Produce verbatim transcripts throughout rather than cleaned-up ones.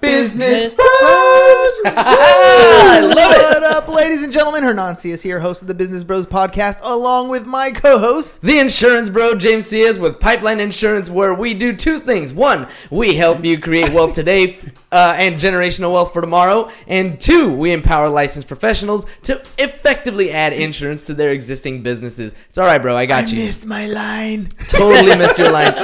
Business, Business Bros. I love it. What up, ladies and gentlemen? Hernan Sias here, host of the Business Bros podcast, along with my co-host, the insurance bro, James Sias with Pipeline Insurance, where we do two things. One, we help you create wealth today uh, and generational wealth for tomorrow. And two, we empower licensed professionals to effectively add insurance to their existing businesses. It's all right, bro. I got I you. Missed my line. Totally missed your line.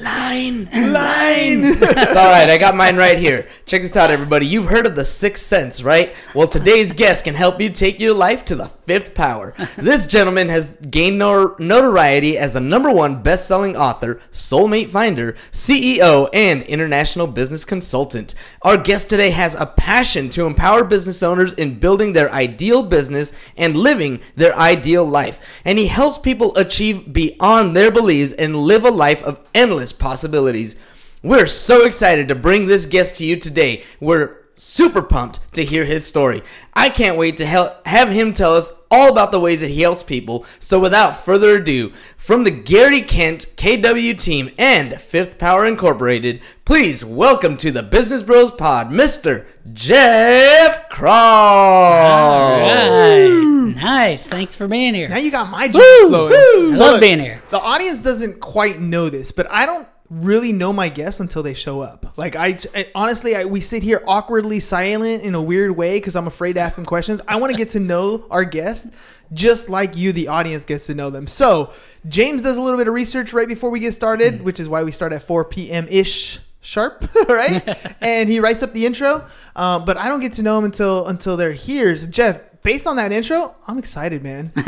Line, line. It's all right. I got mine right here. Check this out, everybody. You've heard of the sixth sense, right? Well, today's guest can help you take your life to the fifth power. This gentleman has gained nor- notoriety as a number one best-selling author, soulmate finder, C E O, and international business consultant. Our guest today has a passion to empower business owners in building their ideal business and living their ideal life. And he helps people achieve beyond their beliefs and live a life of endless possibilities. We're so excited to bring this guest to you today. We're super pumped to hear his story. I can't wait to help have him tell us all about the ways that he helps people. So without further ado, from the Gary Kent K W team and Fifth Power Incorporated, please welcome to the Business Bros Pod, Mister Jeff Crawford. Nice. Thanks for being here. Now you got my juice flowing. Woo, so love look, being here. The audience doesn't quite know this, but I don't really know my guests until they show up. Like, I, I honestly, I, we sit here awkwardly silent in a weird way because I'm afraid to ask them questions. I want to get to know our guests just like you, the audience, gets to know them. So James does a little bit of research right before we get started, mm. which is why we start at four p.m. ish. Sharp, right? And he writes up the intro, uh, but I don't get to know him until until they're here. So Jeff, based on that intro, I'm excited, man. There's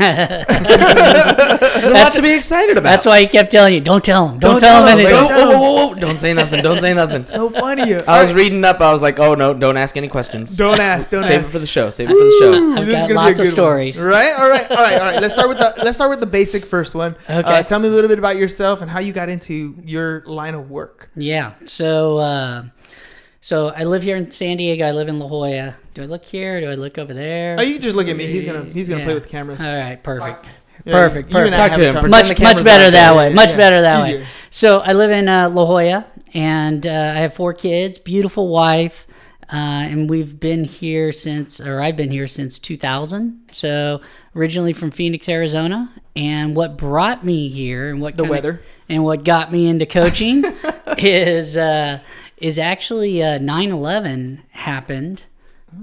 a lot to be excited about. That's why he kept telling you, don't tell him. Don't, don't tell, tell him anything. Whoa, whoa, whoa, don't say nothing. Don't say nothing. So funny. I was reading up. I was like, oh, no, don't ask any questions. Don't ask. Don't Save ask. Save it for the show. Save it for the show. I've this got is lots of stories. One. Right? All right. All right. All right. Let's start with the, let's start with the basic first one. Okay. Uh, tell me a little bit about yourself and how you got into your line of work. Yeah. So... Uh, So I live here in San Diego. I live in La Jolla. Do I look here? Do I look over there? Oh, you can just look at me. He's gonna he's gonna yeah. play with the cameras. All right, perfect, yeah, perfect, yeah. perfect. Talk to him. Much much better that way. Much better that way. So I live in uh, La Jolla, and uh, I have four kids, beautiful wife, uh, and we've been here since, or I've been here since two thousand. So originally from Phoenix, Arizona, and what brought me here, and what the weather, of, and what got me into coaching, is. Uh, is actually uh, nine eleven happened,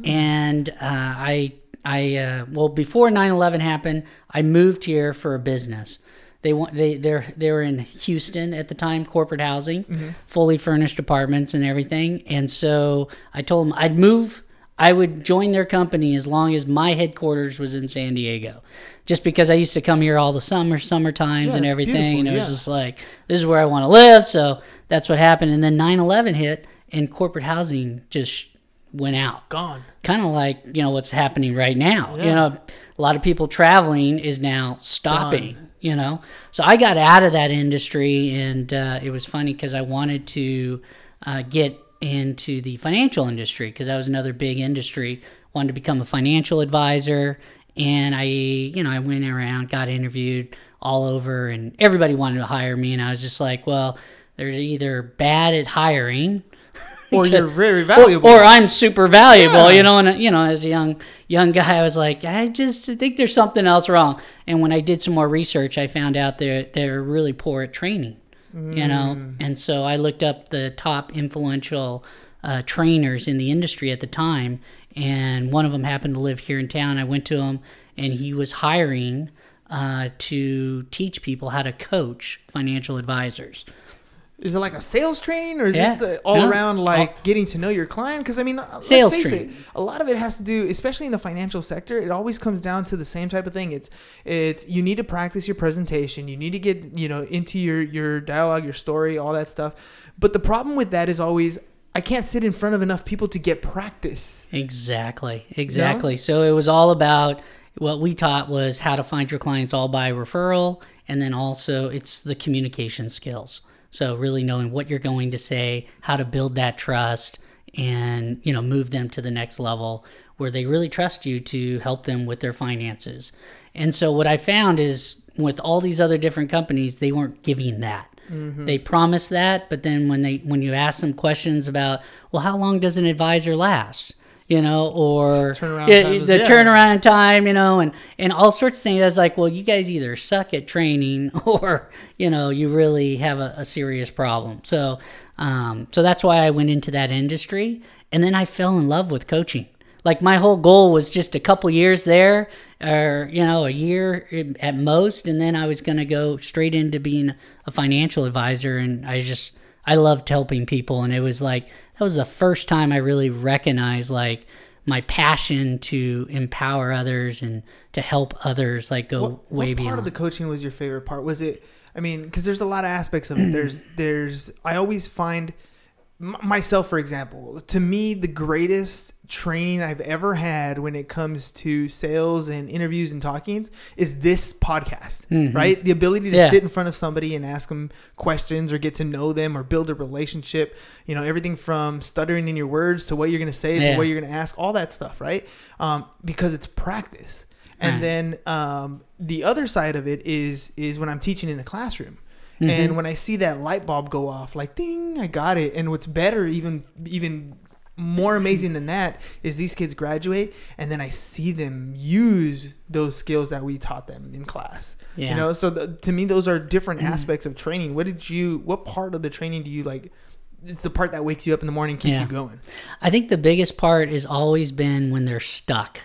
and uh, I, I uh, well, before nine eleven happened, I moved here for a business. They want they they they were in Houston at the time, corporate housing, mm-hmm. fully furnished apartments and everything. And so I told them I'd move. I would join their company as long as my headquarters was in San Diego, just because I used to come here all the summer, summer times yeah, and everything. And it yeah. was just like, this is where I want to live. So that's what happened. And then nine eleven hit and corporate housing just went out. Gone. Kind of like, you know, what's happening right now. Yeah. You know, a lot of people traveling is now stopping, Gone. you know. So I got out of that industry, and uh, it was funny because I wanted to uh, get into the financial industry, because that was another big industry. Wanted to become a financial advisor, and I, you know, I went around, got interviewed all over, and everybody wanted to hire me, and I was just like, well, there's either bad at hiring, or you're very valuable, or, or I'm super valuable, yeah. you know. And you know, as a young young guy, I was like, I just think there's something else wrong. And when I did some more research, I found out they're they're really poor at training. You know, mm. and so I looked up the top influential uh, trainers in the industry at the time, and one of them happened to live here in town. I went to him, and he was hiring uh, to teach people how to coach financial advisors. Is it like a sales training, or is yeah. this all no. around like all. getting to know your client? Because I mean, sales let's face training. It, a lot of it has to do, especially in the financial sector, it always comes down to the same type of thing. It's it's you need to practice your presentation, you need to get you know into your your dialogue, your story, all that stuff. But the problem with that is always, I can't sit in front of enough people to get practice. Exactly, exactly. You know? So it was all about, what we taught was how to find your clients all by referral, and then also it's the communication skills. So really knowing what you're going to say, how to build that trust, and you know move them to the next level where they really trust you to help them with their finances. And so what I found is with all these other different companies, they weren't giving that. Mm-hmm. They promised that, but then when they when you ask them questions about, well, how long does an advisor last? You know, or turnaround yeah, the yeah. turnaround time, you know, and, and all sorts of things. I was like, well, you guys either suck at training or, you know, you really have a, a serious problem. So, um, so that's why I went into that industry. And then I fell in love with coaching. Like my whole goal was just a couple years there, or, you know, a year at most. And then I was going to go straight into being a financial advisor. And I just, I loved helping people. And it was like, that was the first time I really recognized like my passion to empower others and to help others like go what, way what beyond. What part of the coaching was your favorite part? Was it, I mean, because there's a lot of aspects of it. There's, there's, I always find myself, for example, to me, the greatest training I've ever had when it comes to sales and interviews and talking is this podcast, mm-hmm. right? The ability to yeah. sit in front of somebody and ask them questions or get to know them or build a relationship, you know, everything from stuttering in your words to what you're going to say, yeah. to what you're going to ask, all that stuff, right? Um, because it's practice. And right. then um, the other side of it is is when I'm teaching in a classroom. Mm-hmm. And when I see that light bulb go off, like, ding, I got it. And what's better, even even more amazing than that, is these kids graduate, and then I see them use those skills that we taught them in class. Yeah. You know, so the, to me, those are different mm-hmm. aspects of training. What did you? What part of the training do you like? It's the part that wakes you up in the morning, keeps yeah. you going. I think the biggest part has always been when they're stuck.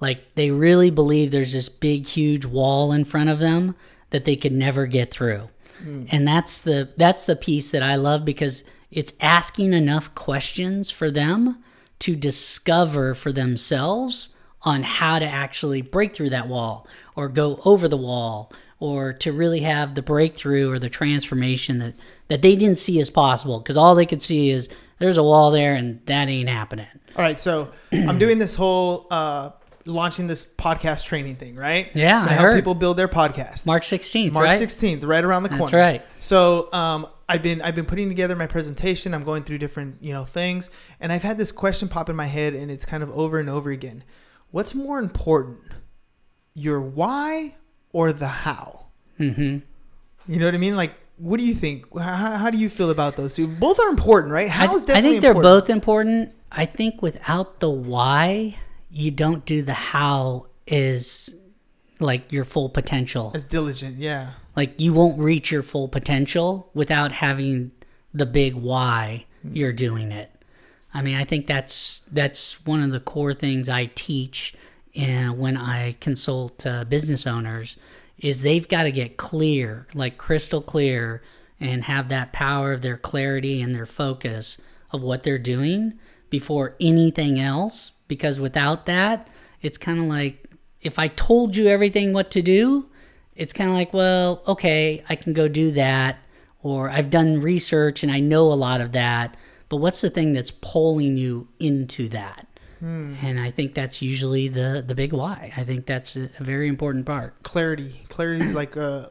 Like they really believe there's this big, huge wall in front of them that they could never get through. And that's the that's the piece that I love, because it's asking enough questions for them to discover for themselves on how to actually break through that wall or go over the wall, or to really have the breakthrough or the transformation that, that they didn't see as possible, because all they could see is there's a wall there and that ain't happening. All right, so I'm doing this whole uh launching this podcast training thing, right? Yeah, I help heard. people build their podcast. March sixteenth, March right? sixteenth, right around the corner. That's right. So um, I've been I've been putting together my presentation. I'm going through different you know things, and I've had this question pop in my head, and it's kind of over and over again. What's more important, your why or the how? Mm-hmm. You know what I mean? Like, what do you think? How, how do you feel about those two? Both are important, right? How I, is definitely I think they're important. both important. I think without the why, you don't do the how is like your full potential. It's diligent, yeah. Like you won't reach your full potential without having the big why you're doing it. I mean, I think that's that's one of the core things I teach and when I consult uh, business owners, is they've got to get clear, like crystal clear, and have that power of their clarity and their focus of what they're doing before anything else. Because without that, it's kind of like, if I told you everything what to do, it's kind of like, well, okay, I can go do that. Or I've done research and I know a lot of that. But what's the thing that's pulling you into that? Hmm. And I think that's usually the, the big why. I think that's a very important part. Clarity. Clarity is like uh,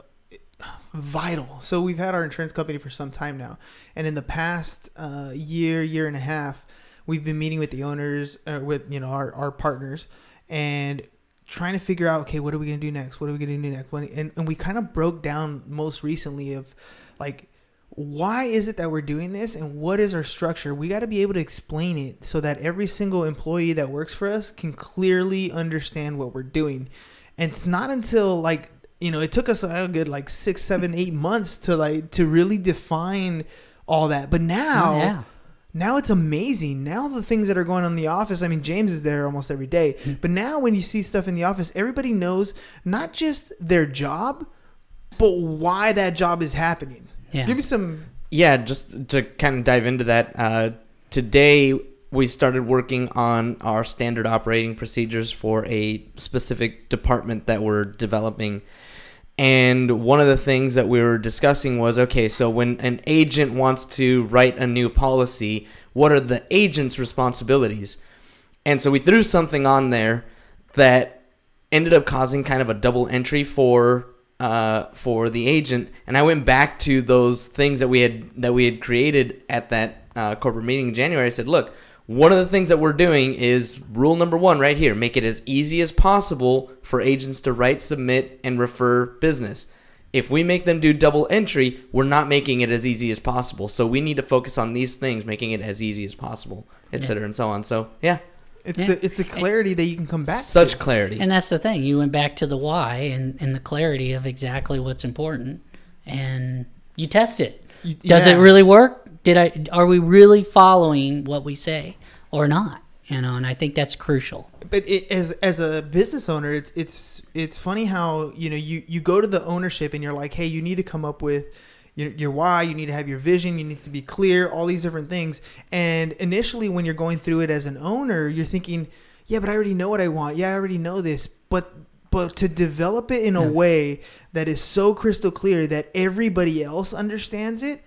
vital. So we've had our insurance company for some time now. And in the past uh, year, year and a half, we've been meeting with the owners, uh, with you know our, our partners, and trying to figure out, okay, what are we going to do next? What are we going to do next? When, and, and we kind of broke down most recently of like, why is it that we're doing this and what is our structure? We got to be able to explain it so that every single employee that works for us can clearly understand what we're doing. And it's not until like, you know, it took us a good like six, seven, eight months to like to really define all that. But now... Oh, yeah. now it's amazing. Now the things that are going on in the office, I mean, James is there almost every day. Mm-hmm. But now when you see stuff in the office, everybody knows not just their job, but why that job is happening. Yeah. Give me some... Yeah, just to kind of dive into that, uh, today we started working on our standard operating procedures for a specific department that we're developing. And one of the things that we were discussing was, okay, so when an agent wants to write a new policy, what are the agent's responsibilities? And so we threw something on there that ended up causing kind of a double entry for uh, for the agent. And I went back to those things that we had that we had created at that uh, corporate meeting in January. I said, look, one of the things that we're doing is rule number one right here. Make it as easy as possible for agents to write, submit, and refer business. If we make them do double entry, we're not making it as easy as possible. So we need to focus on these things, making it as easy as possible, et cetera, yeah. and so on. So, yeah. It's, yeah. the, it's the clarity and that you can come back such to. Such clarity. And that's the thing. You went back to the why and, and the clarity of exactly what's important. And you test it. You, Does yeah. it really work? Did I? Are we really following what we say or not? You know, and I think that's crucial. But it, as as a business owner, it's it's it's funny how you know you, you go to the ownership and you're like, hey, you need to come up with your, your why. You need to have your vision. You need to be clear. All these different things. And initially, when you're going through it as an owner, you're thinking, yeah, but I already know what I want. Yeah, I already know this. But but to develop it in yeah. a way that is so crystal clear that everybody else understands it.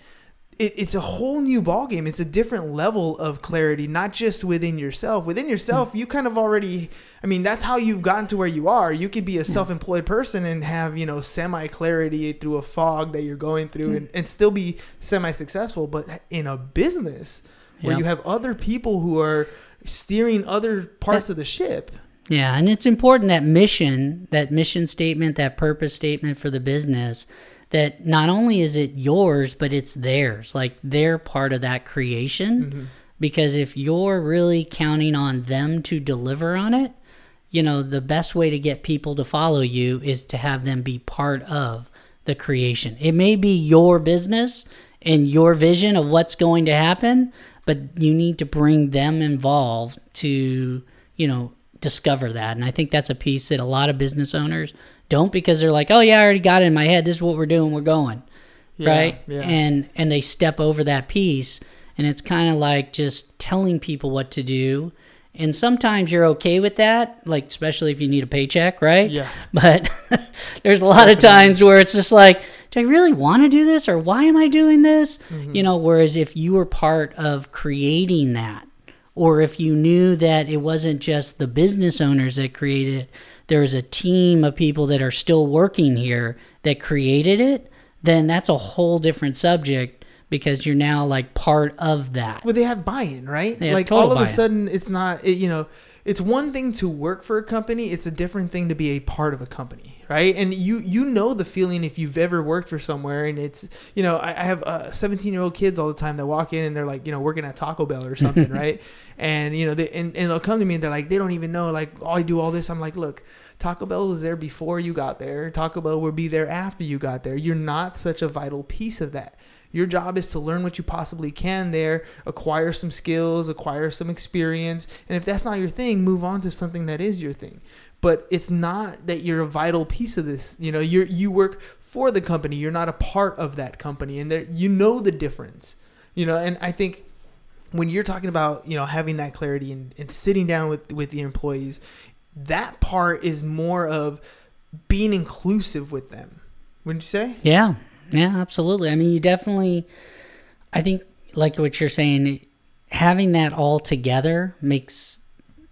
It, it's a whole new ballgame. It's a different level of clarity, not just within yourself. Within yourself, you kind of already, I mean, that's how you've gotten to where you are. You could be a self-employed person and have, you know, semi-clarity through a fog that you're going through and, and still be semi-successful. But in a business where yep. you have other people who are steering other parts that, of the ship. Yeah, and it's important that mission, that mission statement, that purpose statement for the business, that not only is it yours, but it's theirs. Like they're part of that creation. Mm-hmm. Because if you're really counting on them to deliver on it, you know, the best way to get people to follow you is to have them be part of the creation. It may be your business and your vision of what's going to happen, but you need to bring them involved to, you know, discover that. And I think that's a piece that a lot of business owners don't, because they're like, oh yeah, I already got it in my head. This is what we're doing. We're going. Yeah, right. Yeah. And, and they step over that piece, and it's kind of like just telling people what to do. And sometimes you're okay with that. Like, especially if you need a paycheck. Right. Yeah. But there's a lot Definitely. of times where it's just like, do I really want to do this? Or why am I doing this? Mm-hmm. You know, whereas if you were part of creating that, or if you knew that it wasn't just the business owners that created it, there's a team of people that are still working here that created it, then that's a whole different subject, because you're now like part of that. Well, they have buy-in, right? They like all of buy-in. A sudden it's not, it, you know, it's one thing to work for a company. It's a different thing to be a part of a company, right? And you, you know the feeling if you've ever worked for somewhere, and it's, you know, I, I have uh, seventeen-year-old kids all the time that walk in and they're like, you know, working at Taco Bell or something, right? And, you know, they, and, and they'll come to me and they're like, they don't even know, like, oh, I do all this. I'm like, look, Taco Bell was there before you got there. Taco Bell will be there after you got there. You're not such a vital piece of that. Your job is to learn what you possibly can there, acquire some skills, acquire some experience. And if that's not your thing, move on to something that is your thing. But it's not that you're a vital piece of this. You know, you you work for the company. You're not a part of that company. And there, you know the difference. You know, and I think when you're talking about, you know, having that clarity and, and sitting down with, with your employees, that part is more of being inclusive with them. Wouldn't you say? Yeah. Yeah, absolutely. I mean, you definitely, I think like what you're saying, having that all together makes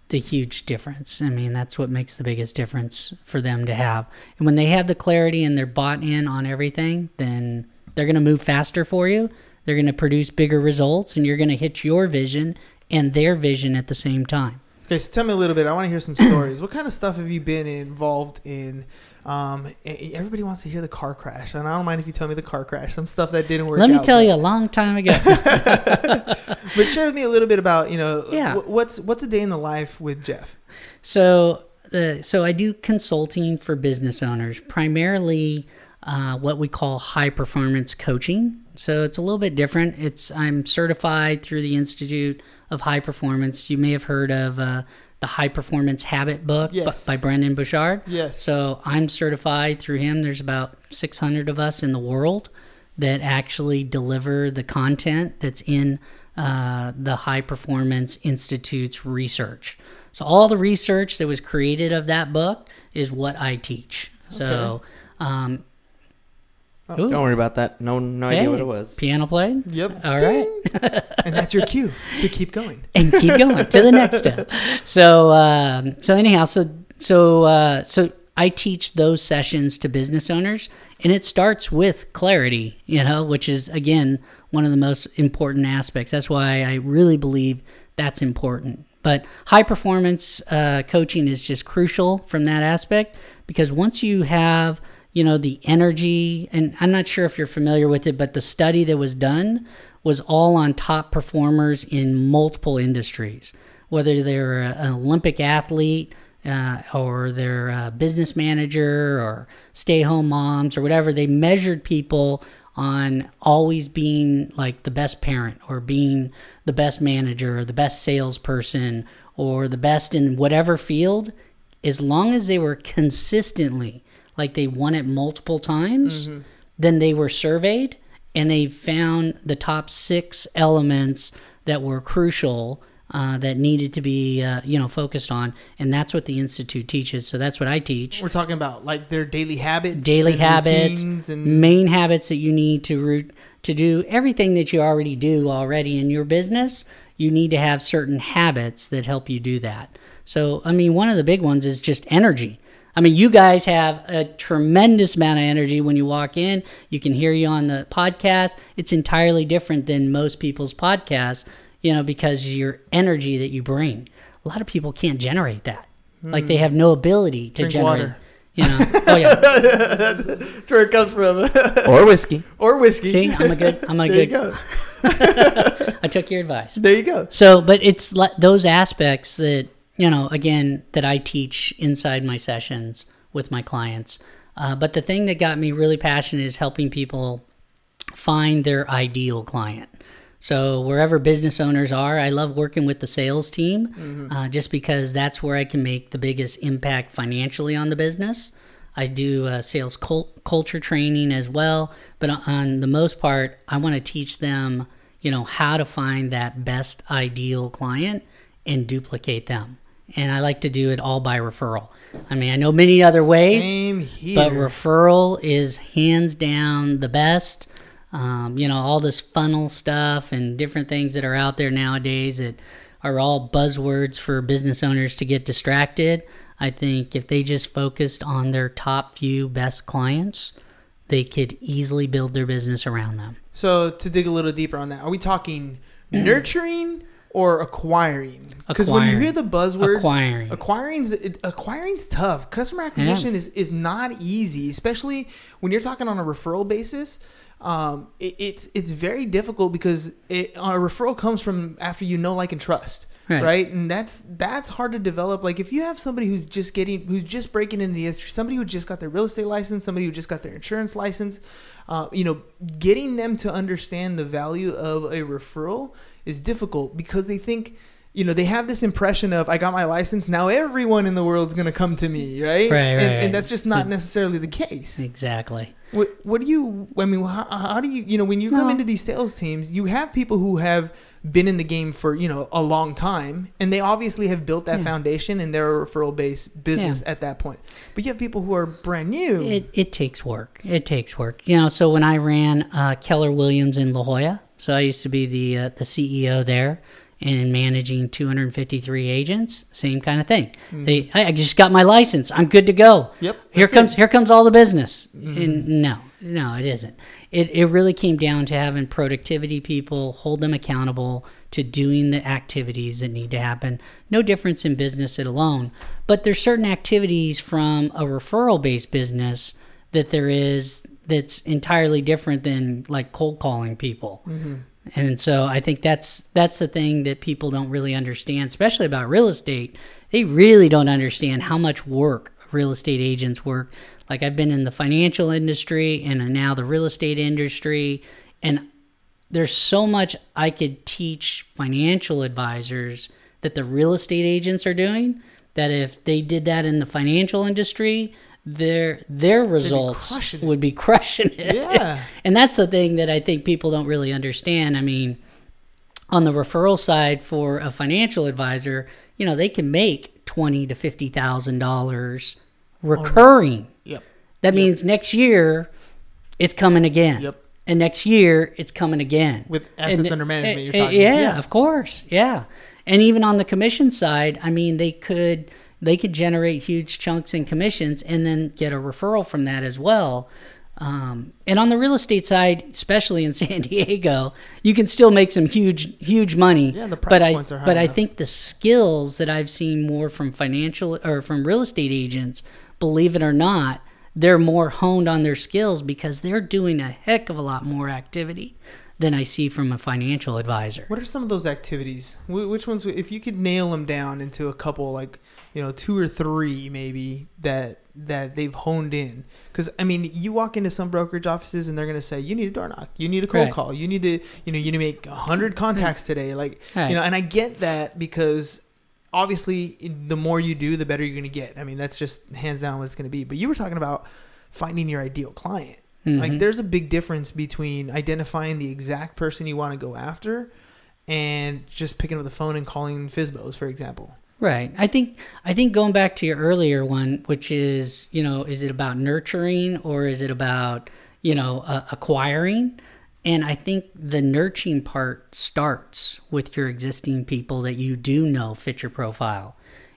the huge difference. I mean, that's what makes the biggest difference for them to have. And when they have the clarity and they're bought in on everything, then they're going to move faster for you. They're going to produce bigger results, and you're going to hit your vision and their vision at the same time. Okay, so tell me a little bit. I want to hear some stories. What kind of stuff have you been involved in? Um, everybody wants to hear the car crash, and I don't mind if you tell me the car crash. Some stuff that didn't work out. Let me out, tell but. you a long time ago. But share with me a little bit about, you know, yeah. what's what's a day in the life with Jeff? So, uh, so I do consulting for business owners, primarily uh, what we call high performance coaching. So it's a little bit different. It's I'm certified through the Institute of High Performance. You may have heard of uh, the High Performance Habit book yes. by Brendon Burchard. Yes. So I'm certified through him. There's about six hundred of us in the world that actually deliver the content that's in uh, the High Performance Institute's research. So all the research that was created of that book is what I teach. Okay. So, um, oh, don't worry about that. No, no hey, idea what it was. Piano played. Yep. All right. And that's your cue to keep going and keep going to the next step. So, um, so anyhow, so so uh, so I teach those sessions to business owners, and it starts with clarity. You know, which is again one of the most important aspects. That's why I really believe that's important. But high-performance uh, coaching is just crucial from that aspect, because once you have, you know, the energy, and I'm not sure if you're familiar with it, but the study that was done was all on top performers in multiple industries, whether they're an Olympic athlete uh, or they're a business manager or stay-home moms or whatever. They measured people on always being like the best parent or being the best manager or the best salesperson or the best in whatever field, as long as they were consistently, like they won it multiple times, mm-hmm. then they were surveyed and they found the top six elements that were crucial uh, that needed to be, uh, you know, focused on. And that's what the Institute teaches. So that's what I teach. We're talking about like their daily habits, daily habits, and main habits that you need to root, to do everything that you already do already in your business. You need to have certain habits that help you do that. So, I mean, one of the big ones is just energy. I mean, you guys have a tremendous amount of energy when you walk in. You can hear you on the podcast. It's entirely different than most people's podcasts, you know, because your energy that you bring. A lot of people can't generate that. Mm. Like they have no ability to Drink generate. Water. You know, oh yeah, that's where it comes from. Or whiskey. Or whiskey. See, I'm a good. I'm a there good. There you go. I took your advice. There you go. So, but it's those aspects that, you know, again, that I teach inside my sessions with my clients. Uh, but the thing that got me really passionate is helping people find their ideal client. So wherever business owners are, I love working with the sales team, mm-hmm. uh, just because that's where I can make the biggest impact financially on the business. I do uh, sales col- culture training as well. But on the most part, I want to teach them, you know, how to find that best ideal client and duplicate them. And I like to do it all by referral. I mean, I know many other ways, Same here. But referral is hands down the best. Um, you know, all this funnel stuff and different things that are out there nowadays that are all buzzwords for business owners to get distracted. I think if they just focused on their top few best clients, they could easily build their business around them. So to dig a little deeper on that, are we talking nurturing or acquiring? Because when you hear the buzzwords, acquiring, acquiring's, it, acquiring's tough. Customer acquisition yeah. is, is not easy, especially when you're talking on a referral basis. Um, it, it's it's very difficult because it, a referral comes from after you know, like, and trust, right. right? And that's that's hard to develop. Like if you have somebody who's just getting, who's just breaking into the industry, somebody who just got their real estate license, somebody who just got their insurance license, uh, you know, getting them to understand the value of a referral is difficult because they think, you know, they have this impression of, I got my license, now everyone in the world's going to come to me, right? Right, right, and, right. And that's just not necessarily the case. Exactly. What, what do you, I mean, how, how do you, you know, when you no. come into these sales teams, you have people who have been in the game for, you know, a long time, and they obviously have built that yeah. foundation and they're a referral-based business yeah. at that point. But you have people who are brand new. It, it takes work. It takes work. You know, so when I ran uh, Keller Williams in La Jolla, so I used to be the uh, the C E O there, and managing two hundred fifty-three agents, same kind of thing. Mm-hmm. They, I just got my license. I'm good to go. Yep. Here comes it. here comes all the business. Mm-hmm. And no, no, it isn't. It it really came down to having productivity people, hold them accountable to doing the activities that need to happen. No difference in business it alone. But there's certain activities from a referral-based business that there is that's entirely different than like cold calling people. Mm-hmm. And so I think that's that's the thing that people don't really understand, especially about real estate. They really don't understand how much work real estate agents work. Like I've been in the financial industry and now the real estate industry, And there's so much I could teach financial advisors that the real estate agents are doing, that if they did that in the financial industry, their their results be would be crushing it. Yeah. And that's the thing that I think people don't really understand. I mean, on the referral side for a financial advisor, you know, they can make twenty to fifty thousand dollars recurring. Oh, yep. That yep. means next year it's coming again. Yep. And next year it's coming again. With assets and, under management, you're talking yeah, about. Yeah, of course. Yeah. And even on the commission side, I mean, they could they could generate huge chunks in commissions and then get a referral from that as well. Um, and on the real estate side, especially in San Diego, you can still make some huge, huge money. Yeah, the price points are high enough. But I think the skills that I've seen more from financial or from real estate agents, believe it or not, they're more honed on their skills because they're doing a heck of a lot more activity than I see from a financial advisor. What are some of those activities? Which ones, if you could nail them down into a couple, like, you know, two or three maybe that that they've honed in? Because, I mean, you walk into some brokerage offices and they're going to say, you need a door knock, you need a cold right. call, you need to, you know, you need to make one hundred contacts today. Like, right. you know, and I get that because obviously the more you do, the better you're going to get. I mean, that's just hands down what it's going to be. But you were talking about finding your ideal client. Mm-hmm. Like, there's a big difference between identifying the exact person you want to go after and just picking up the phone and calling FSBOs, for example. Right. I think I think going back to your earlier one, which is, you know, is it about nurturing or is it about, you know, uh, acquiring? And I think the nurturing part starts with your existing people that you do know fit your profile,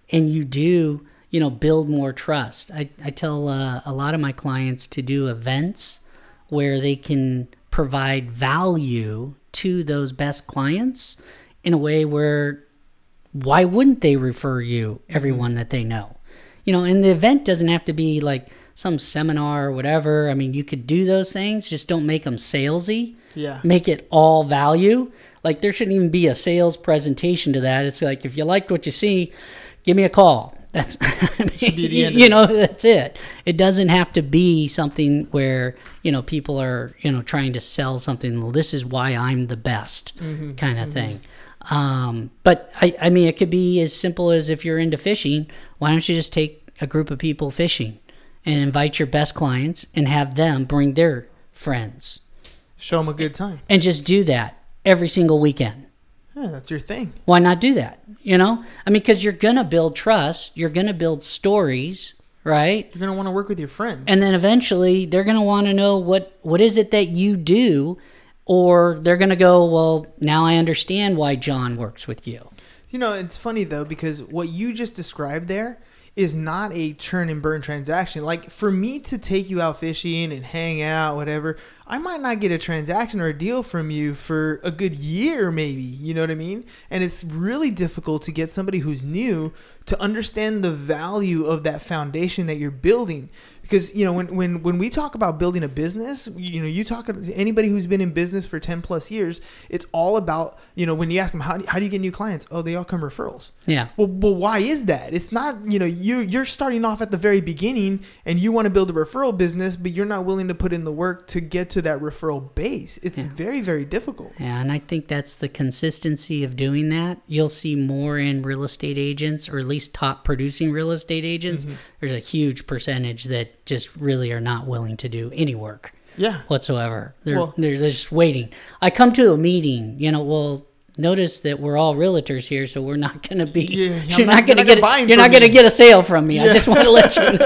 and you do, you know, build more trust. I, I tell uh, a lot of my clients to do events where they can provide value to those best clients in a way where, why wouldn't they refer you everyone that they know? You know, and the event doesn't have to be like some seminar or whatever. I mean, you could do those things, just don't make them salesy. Yeah. Make it all value. Like, there shouldn't even be a sales presentation to that. It's like, if you liked what you see, give me a call. That's, I mean, you know, that's it. It doesn't have to be something where, you know, people are, you know, trying to sell something. Well, this is why I'm the best mm-hmm. kind of mm-hmm. thing. Um, but I, I mean, it could be as simple as, if you're into fishing, why don't you just take a group of people fishing and invite your best clients and have them bring their friends? Show them a good time. And just do that every single weekend. Yeah, that's your thing. Why not do that? You know, I mean, because you're going to build trust. You're going to build stories, right? You're going to want to work with your friends. And then eventually they're going to want to know what, what is it that you do, or they're going to go, well, now I understand why John works with you. You know, it's funny though, because what you just described there is not a churn and burn transaction. Like, for me to take you out fishing and hang out, whatever, I might not get a transaction or a deal from you for a good year maybe, you know what I mean? And it's really difficult to get somebody who's new to understand the value of that foundation that you're building. Because, you know, when, when, when we talk about building a business, you know, you talk to anybody who's been in business for ten plus years, it's all about, you know, when you ask them, how do, how do you get new clients? Oh, they all come referrals. Yeah. Well, but why is that? It's not, you know, you, you're starting off at the very beginning and you want to build a referral business, but you're not willing to put in the work to get to that referral base. It's yeah. very, very difficult. Yeah. And I think that's the consistency of doing that. You'll see more in real estate agents, or at least top producing real estate agents. Mm-hmm. There's a huge percentage that just really are not willing to do any work yeah. whatsoever. They're, well, they're they're just waiting. I come to a meeting, you know, well, notice that we're all realtors here, so we're not going to be, yeah, you're not, not going to get, a, you're not going to get a sale from me. Yeah. I just want to let you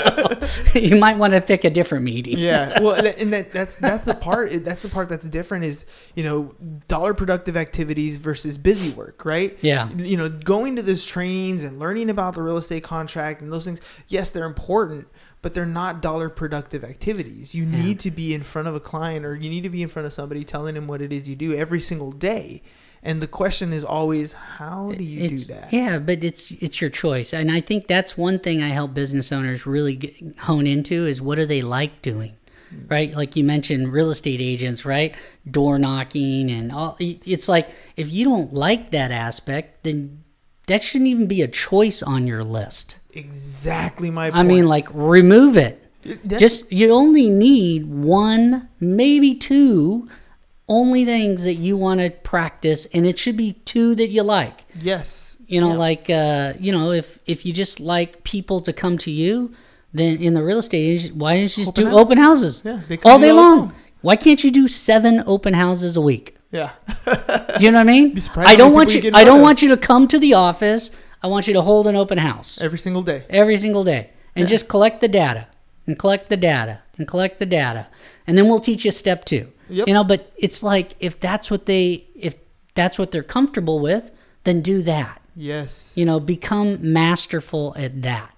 know. You might want to pick a different meeting. Yeah. Well, and that, that's, that's the part, that's the part that's different is, you know, dollar productive activities versus busy work, right? Yeah. You know, going to those trainings and learning about the real estate contract and those things. Yes, they're important, but they're not dollar productive activities. You yeah. need to be in front of a client, or you need to be in front of somebody telling them what it is you do every single day. And the question is always, how do you it's, do that? Yeah, but it's it's your choice. And I think that's one thing I help business owners really get, hone into is, what do they like doing, mm-hmm. right? Like you mentioned, real estate agents, right? Door knocking and all. It's like, if you don't like that aspect, then that shouldn't even be a choice on your list. Exactly my point. I mean, like, remove it. That's, just, you only need one, maybe two only things that you want to practice, and it should be two that you like. Yes. You know, yeah. like, uh, you know, if, if you just like people to come to you, then in the real estate, why don't you just open do house. open houses yeah, they all day all long? Time. Why can't you do seven open houses a week? Yeah. Do you know what I mean? I don't want you, you I don't of. want you to come to the office. I want you to hold an open house. Every single day. Every single day. And yeah. just collect the data and collect the data and collect the data. And then we'll teach you step two. Yep. You know, but it's like, if that's what they, if that's what they're comfortable with, then do that. Yes. You know, become masterful at that.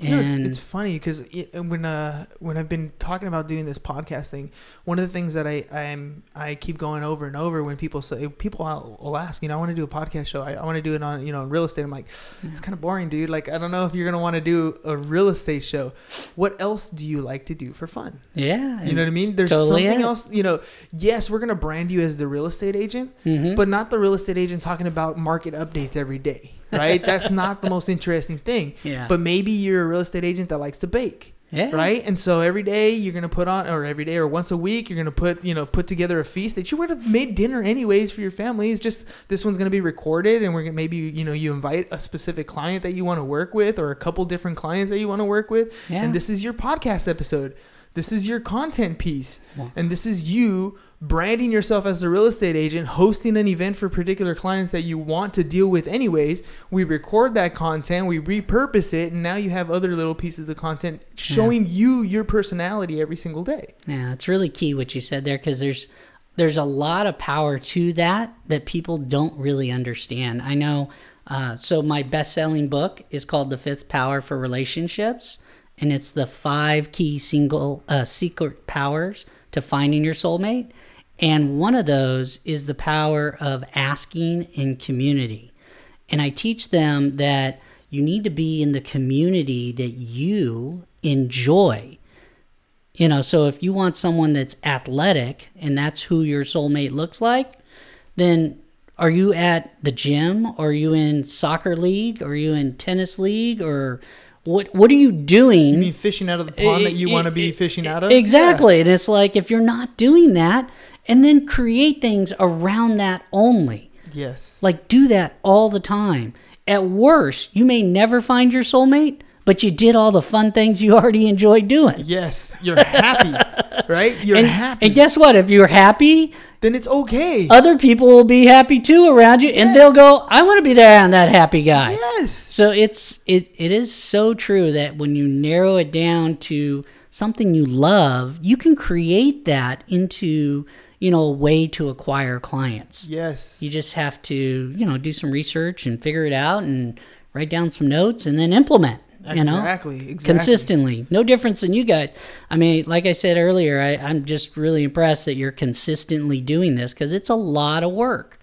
And you know, it's, it's funny because it, when uh, when I've been talking about doing this podcast thing, one of the things that I I, am, I keep going over and over when people say, people will ask, you know, I want to do a podcast show. I, I want to do it on, you know, in real estate. I'm like, yeah. it's kind of boring, dude. Like, I don't know if you're going to want to do a real estate show. What else do you like to do for fun? Yeah. You know what I mean? There's totally something it. else, you know, yes, we're going to brand you as the real estate agent, mm-hmm. but not the real estate agent talking about market updates every day. Right? That's not the most interesting thing. Yeah. But maybe you're a real estate agent that likes to bake. Yeah. Right? And so every day you're going to put on, or every day or once a week, you're going to put, you know, put together a feast that you would have made dinner anyways for your family. It's just, this one's going to be recorded, and we're going to maybe, you know, you invite a specific client that you want to work with, or a couple different clients that you want to work with. Yeah. And this is your podcast episode. This is your content piece. Yeah. And this is you branding yourself as the real estate agent, hosting an event for particular clients that you want to deal with anyways. We record that content, we repurpose it, and now you have other little pieces of content showing yeah. you your personality every single day. Yeah, it's really key what you said there, because there's there's a lot of power to that that people don't really understand. I know, uh, so my best-selling book is called The Fifth Power for Relationships, and it's the five key single uh, secret powers to finding your soulmate. And one of those is the power of asking in community. And I teach them that you need to be in the community that you enjoy. You know, so if you want someone that's athletic and that's who your soulmate looks like, then are you at the gym? Are you in soccer league? Are you in tennis league? Or What what are you doing? You mean fishing out of the pond that you want to be fishing out of? Exactly. Yeah. And it's like, if you're not doing that, and then create things around that only. Yes. Like, do that all the time. At worst, you may never find your soulmate, but you did all the fun things you already enjoy doing. Yes. You're happy, right? You're and, happy. And guess what? If you're happy, then it's okay. Other people will be happy too around you, yes. and they'll go, I want to be there on that happy guy. Yes. So it's it it is so true that when you narrow it down to something you love, you can create that into, you know, a way to acquire clients. Yes. You just have to, you know, do some research and figure it out and write down some notes and then implement. Exactly, you know, exactly. Consistently. No difference than you guys. I mean, like I said earlier, I, I'm just really impressed that you're consistently doing this, because it's a lot of work.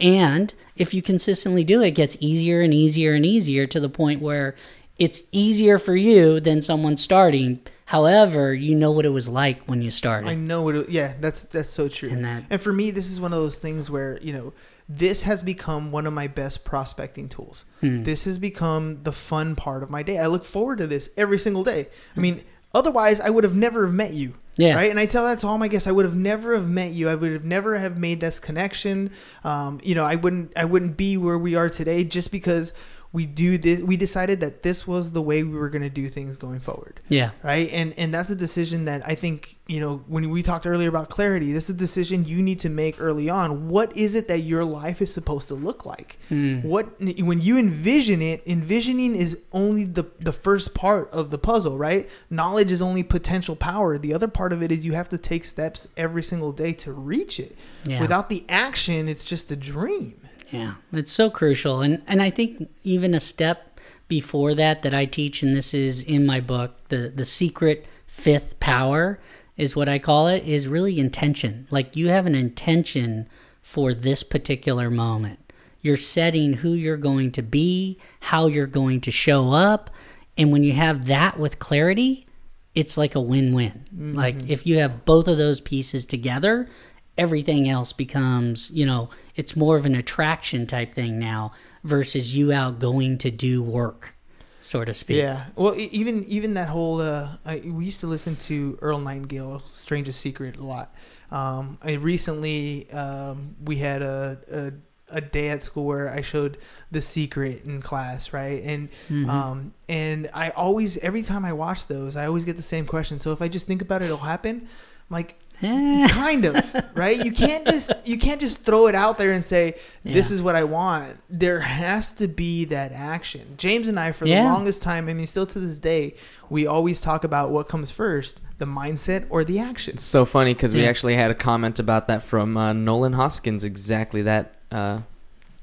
And if you consistently do it, it gets easier and easier and easier, to the point where it's easier for you than someone starting. However, you know what it was like when you started. I know what it, yeah, that's that's so true. And, that, and for me, this is one of those things where, you know, this has become one of my best prospecting tools. Hmm. This has become the fun part of my day. I look forward to this every single day. I mean, otherwise I would have never met you. Yeah. Right. And I tell that to all my guests. I would have never have met you. I would have never have made this connection. Um, you know, I wouldn't, I wouldn't be where we are today, just because we do this. We decided that this was the way we were going to do things going forward. Yeah. Right. And, and that's a decision that I think, you know, when we talked earlier about clarity, this is a decision you need to make early on. What is it that your life is supposed to look like? Mm. What, when you envision it, envisioning is only the, the first part of the puzzle, right? Knowledge is only potential power. The other part of it is you have to take steps every single day to reach it. Yeah. Without the action, it's just a dream. Yeah, it's so crucial. And, and I think even a step before that that I teach, and this is in my book, the, the secret fifth power, is what I call it, is really intention. Like, you have an intention for this particular moment. You're setting who you're going to be, how you're going to show up. And when you have that with clarity, it's like a win-win. Mm-hmm. Like, if you have both of those pieces together, everything else becomes, you know, it's more of an attraction type thing now versus you out going to do work. so to speak. Yeah. Well, even even that whole uh, I, we used to listen to Earl Nightingale, "Strangest Secret," a lot. Um, I recently um, we had a, a a day at school where I showed The Secret in class, right? And mm-hmm. um, and I always every time I watch those, I always get the same question. So if I just think about it, it'll happen. I'm like. kind of right you can't just you can't just throw it out there and say this yeah. is what I want. There has to be that action. James and I for yeah. the longest time, I mean still to this day, we always talk about what comes first, the mindset or the action. It's so funny because yeah. we actually had a comment about that from uh, Nolan Hoskins, exactly that uh,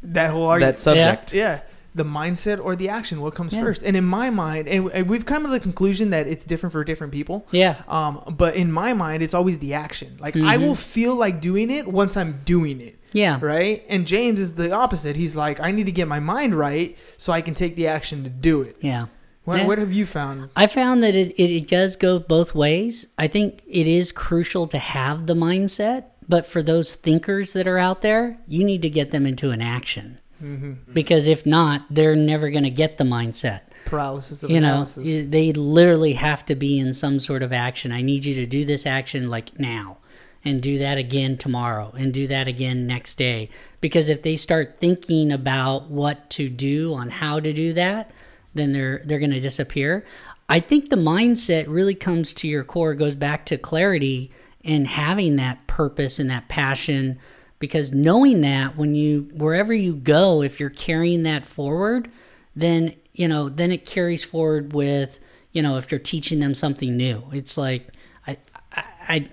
that whole argument. that subject yeah, yeah. The mindset or the action, what comes yeah. first? And in my mind, and we've come to the conclusion that it's different for different people. Yeah. Um. But in my mind, it's always the action. Like mm-hmm. I will feel like doing it once I'm doing it. Yeah. Right? And James is the opposite. He's like, I need to get my mind right so I can take the action to do it. Yeah. What, yeah. what have you found? I found that it, it, it does go both ways. I think it is crucial to have the mindset. But for those thinkers that are out there, you need to get them into an action. Mm-hmm. Because if not, they're never going to get the mindset. Paralysis of you analysis. You know, they literally have to be in some sort of action. I need you to do this action like now and do that again tomorrow and do that again next day. Because if they start thinking about what to do on how to do that, then they're they're going to disappear. I think the mindset really comes to your core, goes back to clarity and having that purpose and that passion. Because knowing that when you, wherever you go, if you're carrying that forward, then, you know, then it carries forward with, you know, if you're teaching them something new, it's like, I, I, I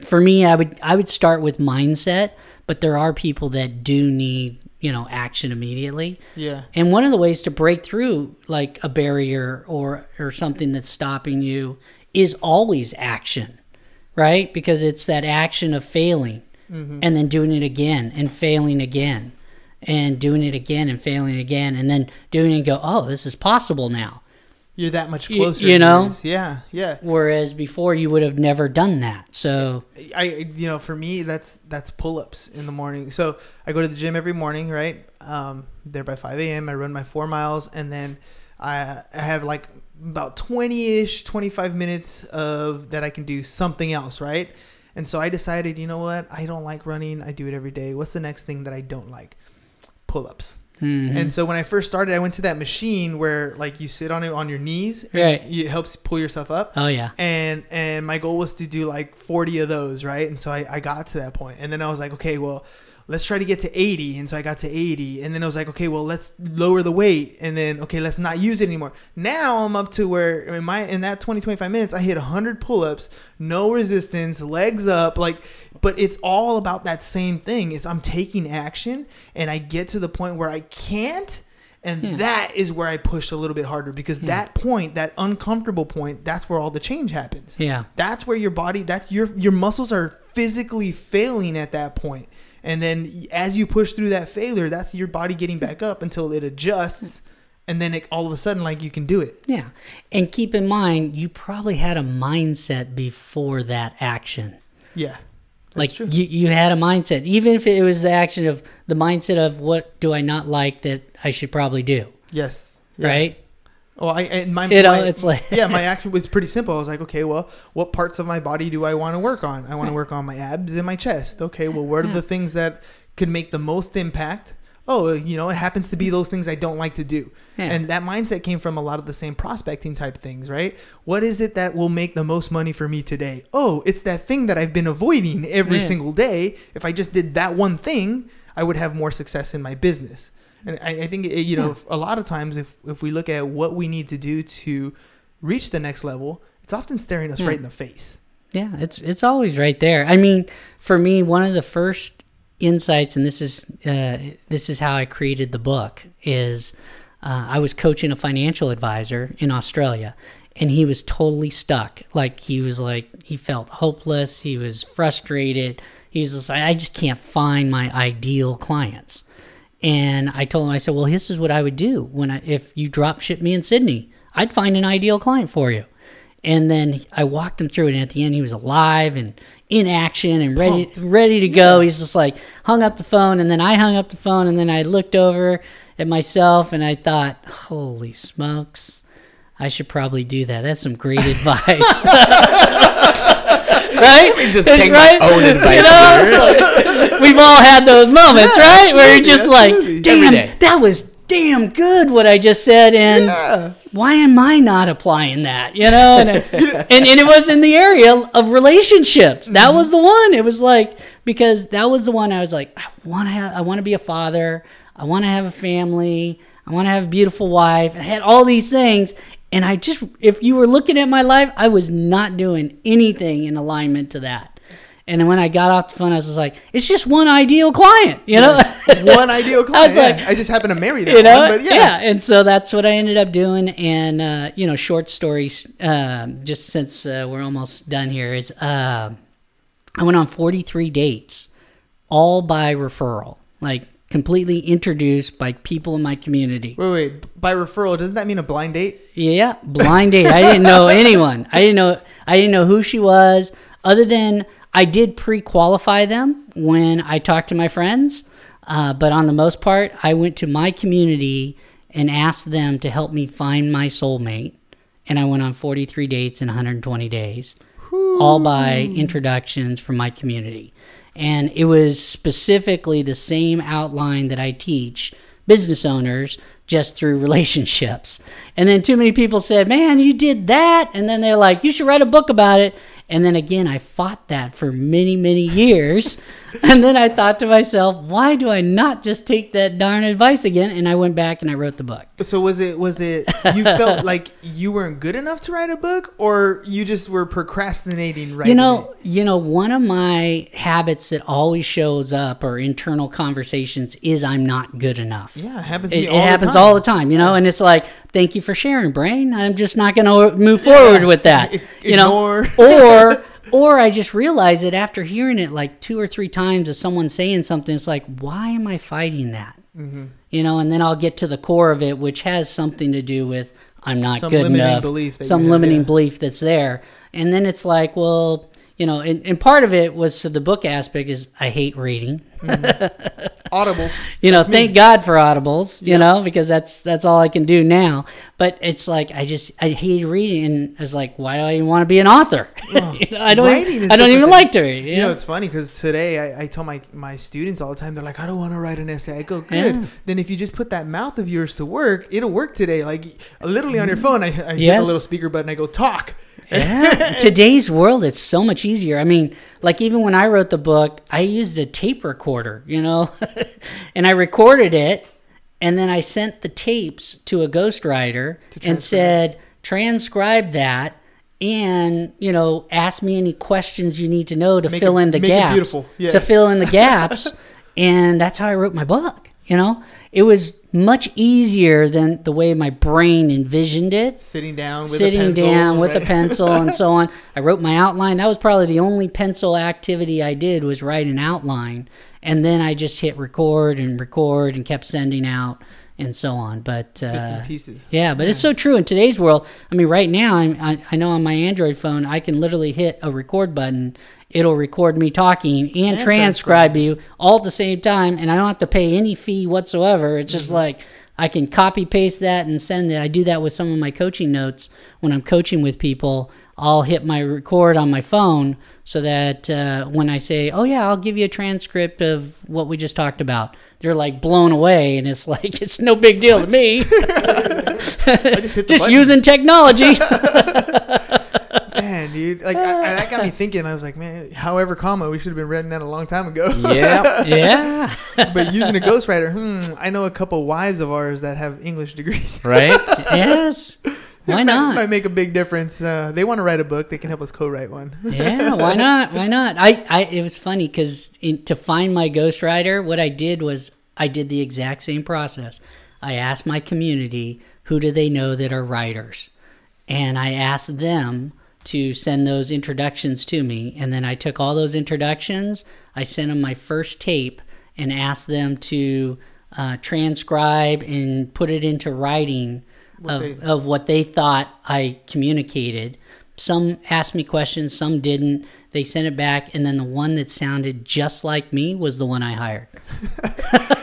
for me, I would, I would start with mindset, but there are people that do need, you know, action immediately. Yeah. And one of the ways to break through like a barrier or, or something that's stopping you is always action, right? Because it's that action of failing. Mm-hmm. And then doing it again and failing again and doing it again and failing again and then doing it and go, oh, this is possible now. You're that much closer. You, you know? This. Yeah, yeah. Whereas before you would have never done that. So I, you know, for me, that's that's pull-ups in the morning. So I go to the gym every morning, right? Um, there by five a.m. I run my four miles and then I, I have like about twenty-ish, twenty-five minutes of that I can do something else, right? And so I decided, you know what? I don't like running. I do it every day. What's the next thing that I don't like? Pull-ups. Mm-hmm. And so when I first started, I went to that machine where like you sit on it on your knees. And right. It helps pull yourself up. Oh, yeah. And and my goal was to do like forty of those, right? And so I, I got to that point. And then I was like, okay, well, let's try to get to eighty. And so I got to eighty. And then I was like, okay, well, let's lower the weight. And then, okay, let's not use it anymore. Now I'm up to where in my in that twenty, twenty-five minutes, I hit one hundred pull-ups, no resistance, legs up. Like, but it's all about that same thing. It's I'm taking action and I get to the point where I can't. And yeah. that is where I push a little bit harder because yeah. that point, that uncomfortable point, that's where all the change happens. Yeah. That's where your body, that's your your muscles are physically failing at that point. And then as you push through that failure, that's your body getting back up until it adjusts. And then it, all of a sudden, like you can do it. Yeah. And keep in mind, you probably had a mindset before that action. Yeah. Like true. You, you had a mindset, even if it was the action of the mindset of what do I not like that I should probably do. Yes. Yeah. Right. Well, I and my, you know, my it's like yeah, my action was pretty simple. I was like, okay, well, what parts of my body do I want to work on? I want to work on my abs and my chest. Okay, well, what are the things that could make the most impact? Oh, you know, it happens to be those things I don't like to do. Yeah. And that mindset came from a lot of the same prospecting type things, right? What is it that will make the most money for me today? Oh, it's that thing that I've been avoiding every yeah. single day. If I just did that one thing, I would have more success in my business. And I, I think, you know, yeah. a lot of times if, if we look at what we need to do to reach the next level, it's often staring us yeah. right in the face. Yeah, it's it's always right there. I mean, for me, one of the first insights, and this is uh, this is how I created the book, is uh, I was coaching a financial advisor in Australia, and he was totally stuck. Like, he was like, he felt hopeless. He was frustrated. He was just like, I just can't find my ideal clients. And I told him, I said, well, this is what I would do. When I, if you drop ship me in Sydney, I'd find an ideal client for you. And then I walked him through it. And at the end, he was alive and in action and ready, ready to go. He's just like hung up the phone. And then I hung up the phone. And then I looked over at myself and I thought, holy smokes. I should probably do that. That's some great advice. Right? Let me just take right? my own advice. You know? Like, we've all had those moments, yeah, right? Where you're just absolutely. like, damn, that was damn good what I just said. And yeah. why am I not applying that? You know? And, and, and it was in the area of relationships. That mm-hmm. was the one. It was like, because that was the one I was like, I want to have, I want to be a father. I want to have a family. I want to have a beautiful wife. I had all these things. And I just, if you were looking at my life, I was not doing anything in alignment to that. And when I got off the phone, I was just like, it's just one ideal client, you know? Yes. One ideal client. I was yeah. like, I just happened to marry that you know? one, but yeah. yeah. And so that's what I ended up doing. And, uh, you know, short stories, uh, just since uh, we're almost done here, is uh, I went on forty-three dates, all by referral. Like, completely introduced by people in my community. Wait, wait. By referral, doesn't that mean a blind date? Yeah, blind date. I didn't know anyone. I didn't know. I didn't know who she was. Other than I did pre-qualify them when I talked to my friends, uh, but on the most part, I went to my community and asked them to help me find my soulmate. And I went on forty-three dates in one hundred twenty days, Ooh. all by introductions from my community. And it was specifically the same outline that I teach business owners, just through relationships. And then too many people said, man, you did that. And then they're like, you should write a book about it. And then again, I fought that for many, many years. And then I thought to myself, why do I not just take that darn advice again? And I went back and I wrote the book. So was it, was it, you felt like you weren't good enough to write a book, or you just were procrastinating writing? You know, it? you know, one of my habits that always shows up or internal conversations is I'm not good enough. Yeah. It happens to me it, all it the happens time. all the time, you know? Yeah. And it's like, thank you for sharing, brain. I'm just not going to move forward yeah. with that, you know, or, or I just realized that after hearing it like two or three times of someone saying something, it's like, why am I fighting that? Mm-hmm. You know, and then I'll get to the core of it, which has something to do with I'm not some good enough, belief that some have, limiting yeah. belief that's there. And then it's like, well, you know, and, and part of it was for the book aspect is I hate reading. Mm-hmm. Audibles. You know, that's thank me. God for audibles, you yeah. know, because that's that's all I can do now. But it's like I just I hate reading, and I was like, why do I even want to be an author? Oh, you know, I don't even, I don't even than, like to read. You, you know? know, it's funny because today I, I tell my, my students all the time, they're like, I don't want to write an essay. I go, good. Yeah. Then if you just put that mouth of yours to work, it'll work today. Like literally on your phone, I, I yes. hit a little speaker button, I go, talk. Yeah. Today's world, it's so much easier. I mean, like even when I wrote the book, I used a tape recorder, you know, and I recorded it, and then I sent the tapes to a ghostwriter and said, transcribe that, and, you know, ask me any questions you need to know to make fill it, in the make gaps. It beautiful. Yes. To fill in the gaps. And that's how I wrote my book, you know. It was much easier than the way my brain envisioned it. Sitting down with Sitting a pencil. Sitting down with a pencil and so on. I wrote my outline. That was probably the only pencil activity I did was write an outline. And then I just hit record and record and kept sending out and so on. But, uh, bits and pieces. Yeah, but yeah. it's so true in today's world. I mean, right now, I'm, I, I know on my Android phone, I can literally hit a record button. It'll record me talking and, and transcribe, transcribe you all at the same time, and I don't have to pay any fee whatsoever. It's just mm-hmm. like I can copy paste that and send it. I do that with some of my coaching notes when I'm coaching with people. I'll hit my record on my phone so that uh, when I say, oh, yeah, I'll give you a transcript of what we just talked about, they're like blown away, and it's like, it's no big deal what? to me. I just hit the just button. Using technology. Man, dude, like I, that got me thinking. I was like, man, however, comma, we should have been reading that a long time ago. Yeah, yeah. But using a ghostwriter, hmm, I know a couple wives of ours that have English degrees. Right? Yes. Why not? It might make a big difference. Uh, they want to write a book. They can help us co-write one. Yeah, why not? Why not? I, I it was funny because to find my ghostwriter, what I did was I did the exact same process. I asked my community, who do they know that are writers? And I asked them to send those introductions to me. And then I took all those introductions, I sent them my first tape and asked them to uh, transcribe and put it into writing what of, they, of what they thought I communicated. Some asked me questions, some didn't. They sent it back, and then the one that sounded just like me was the one I hired.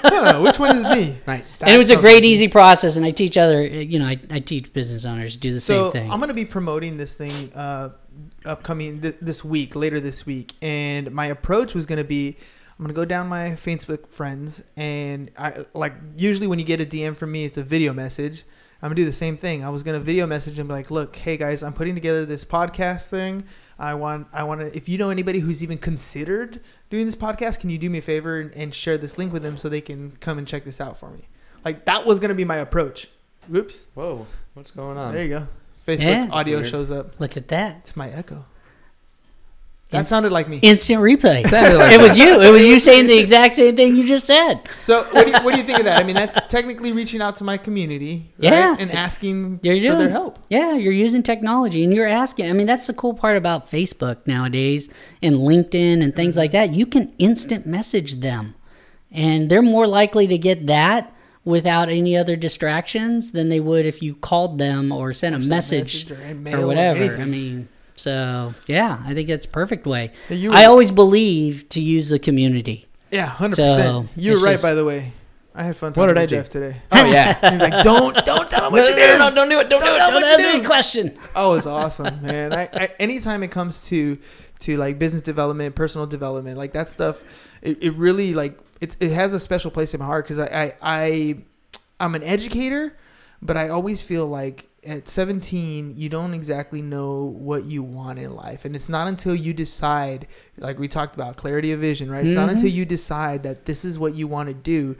Oh, which one is me? Nice. That and it was a great, easy process, and I teach other, you know, I, I teach business owners to do the so same thing. So I'm going to be promoting this thing uh, upcoming th- this week, later this week, and my approach was going to be, I'm going to go down my Facebook friends, and I like usually when you get a D M from me, it's a video message. I'm going to do the same thing. I was going to video message and be like, look, hey, guys, I'm putting together this podcast thing. I want I want to, if you know anybody who's even considered doing this podcast, can you do me a favor and, and share this link with them so they can come and check this out for me? Like, that was going to be my approach. Whoops. Whoa. What's going on? There you go. Facebook yeah. audio shows up. Look at that. It's my echo. That Inst- sounded like me. Instant replay. Sounded like it that. was you. It was you saying the exact same thing you just said. So what do you, what do you think of that? I mean, that's technically reaching out to my community, right? Yeah. And asking for their help. Yeah, you're using technology and you're asking. I mean, that's the cool part about Facebook nowadays and LinkedIn and things like that. You can instant message them, and they're more likely to get that without any other distractions than they would if you called them or sent or a message, message or, or whatever. Or I mean... So, yeah, I think that's a perfect way. Were, I always believe to use the community. Yeah, one hundred percent. So you were right, just, by the way. I had fun talking to Jeff do? today. Oh, yeah. He's like, don't don't tell him what you do. No, no, no, don't do it. Don't, don't do it. Don't ask any question. Oh, it's awesome, man. I, I, anytime it comes to, to, like, business development, personal development, like, that stuff, it, it really, like, it, it has a special place in my heart because I, I, I, I'm an educator, but I always feel like, at seventeen, you don't exactly know what you want in life. And it's not until you decide, like we talked about, clarity of vision, right? It's mm-hmm. not until you decide that this is what you want to do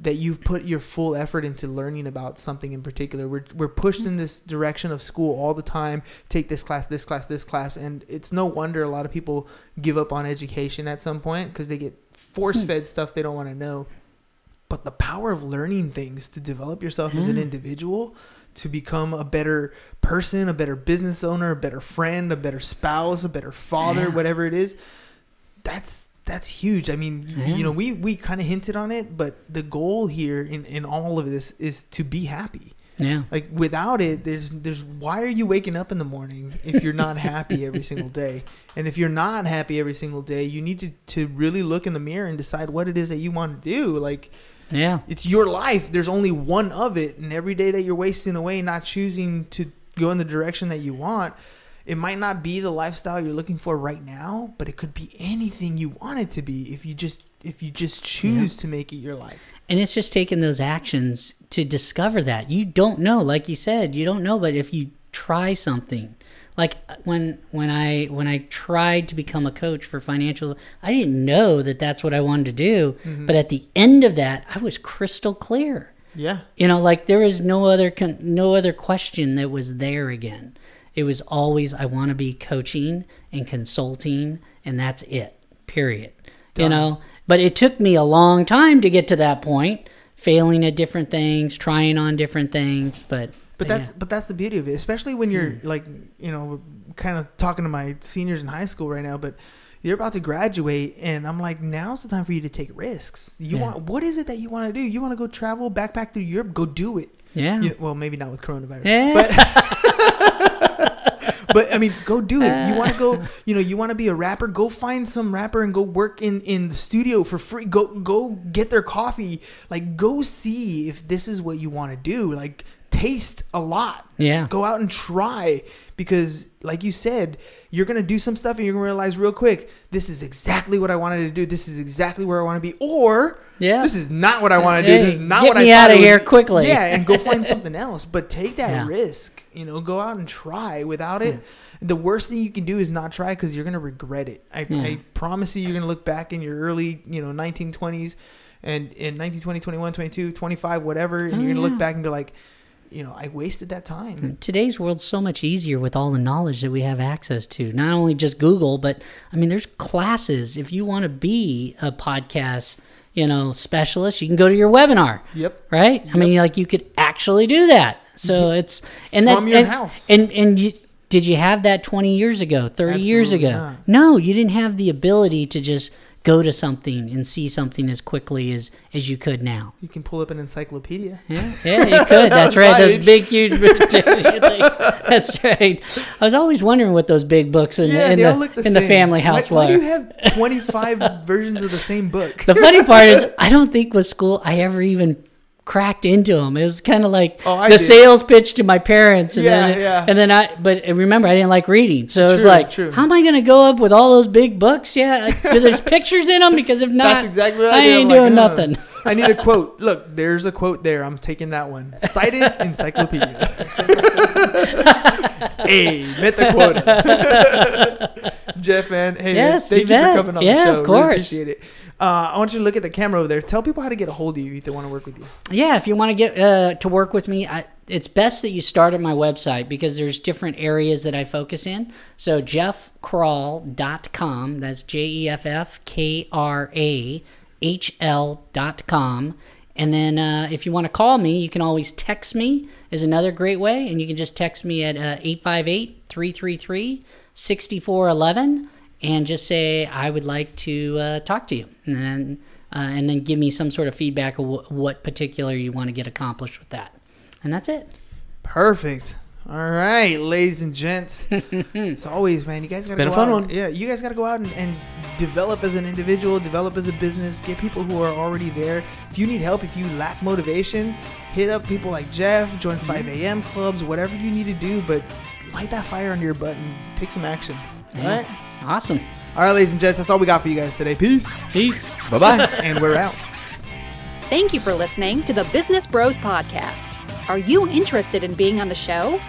that you've put your full effort into learning about something in particular. We're we're pushed in this direction of school all the time. Take this class, this class, this class. And it's no wonder a lot of people give up on education at some point because they get force-fed mm. stuff they don't want to know. But the power of learning things to develop yourself mm. as an individual, to become a better person, a better business owner, a better friend, a better spouse, a better father, yeah. whatever it is, that's that's huge. I mean, yeah. you know, we, we kind of hinted on it, but the goal here in, in all of this is to be happy. Yeah. Like without it, there's there's why are you waking up in the morning if you're not happy every single day? And if you're not happy every single day, you need to, to really look in the mirror and decide what it is that you want to do. Like, yeah, it's your life. There's only one of it, and every day that you're wasting away not choosing to go in the direction that you want, it might not be the lifestyle you're looking for right now, but it could be anything you want it to be if you just if you just choose yeah. to make it your life. And it's just taking those actions to discover that. You don't know, like you said, you don't know, but if you try something. Like when when I when I tried to become a coach for financial, I didn't know that that's what I wanted to do. Mm-hmm. But at the end of that, I was crystal clear. Yeah, you know, like there was no other con- no other question that was there again. It was always I want to be coaching and consulting, and that's it. Period. Done. You know, but it took me a long time to get to that point. Failing at different things, trying on different things, but. But that's yeah. but that's the beauty of it, especially when you're mm. like, you know, kind of talking to my seniors in high school right now, but you're about to graduate and I'm like, now's the time for you to take risks. You yeah. want, what is it that you want to do? You want to go travel, backpack through Europe, go do it. Yeah. You know, well, maybe not with coronavirus. Yeah. But, but I mean, go do it. You want to go, you know, you want to be a rapper, go find some rapper and go work in, in the studio for free. Go, go get their coffee. Like, go see if this is what you want to do. Like, taste a lot. Yeah. Go out and try because, like you said, you're going to do some stuff and you're going to realize real quick, this is exactly what I wanted to do. This is exactly where I want to be. Or yeah. this is not what I want to hey, do. This is not what I thought. Get me out of here quickly. Yeah, and go find something else. But take that yeah. risk. You know, go out and try. Without it, yeah. the worst thing you can do is not try because you're going to regret it. I, yeah. I promise you, you're going to look back in your early, you know, nineteen twenties and in nineteen, twenty, twenty-one, twenty-two, twenty-five, whatever, and oh, you're going to yeah. look back and be like, you know, I wasted that time. Today's world's so much easier with all the knowledge that we have access to. Not only just Google, but I mean, there's classes. If you want to be a podcast, you know, specialist, you can go to your webinar. Yep. Right? I yep. mean, like you could actually do that. So it's and from that, your and, house. And and you, did you have that twenty years ago, thirty Absolutely years ago? Not. No, you didn't have the ability to just go to something and see something as quickly as, as you could now. You can pull up an encyclopedia. Yeah, yeah, you could. That's right. Those big, huge things. That's right. I was always wondering what those big books in, yeah, in, the, the, in the family house were. Why, why do you have twenty-five versions of the same book? The funny part is I don't think with school I ever even cracked into them. It was kind of like oh, the did. sales pitch to my parents. And yeah, then, yeah. And then I, but remember, I didn't like reading. So true, it was like, true. how am I going to go up with all those big books? Yeah. Like, do there's pictures in them? Because if not, That's exactly what I, I ain't like, doing no, nothing. I need a quote. Look, there's a quote there. I'm taking that one. Cited encyclopedia. Hey, met the quota. Jeff, man. Hey, yes, thank you, you for coming on yeah, the show. Yeah, of course. Really appreciate it. Uh, I want you to look at the camera over there. Tell people how to get a hold of you if they want to work with you. Yeah, if you want to get uh, to work with me, I, it's best that you start at my website because there's different areas that I focus in. So jeff krahl dot com, that's J E F F K R A H L dot com. And then uh, if you want to call me, you can always text me is another great way. And you can just text me at uh, eight five eight, three three three, six four one one. And just say, I would like to uh, talk to you. And then, uh, and then give me some sort of feedback of w- what particular you want to get accomplished with that. And that's it. Perfect. All right, ladies and gents. As always, man, you guys got to go out. It's been a fun one. Yeah, you guys got to go out and, and develop as an individual, develop as a business, get people who are already there. If you need help, if you lack motivation, hit up people like Jeff, join five a.m. clubs, whatever you need to do. But light that fire under your butt and take some action. All yeah. right? Awesome. All right, ladies and gents, that's all we got for you guys today. Peace. Peace. Bye-bye. And we're out. Thank you for listening to the Business Bros Podcast. Are you interested in being on the show?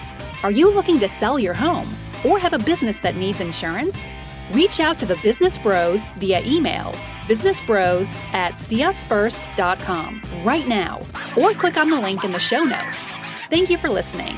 Are you looking to sell your home or have a business that needs insurance? Reach out to the Business Bros via email, business bros at see us first dot com right now, or click on the link in the show notes. Thank you for listening.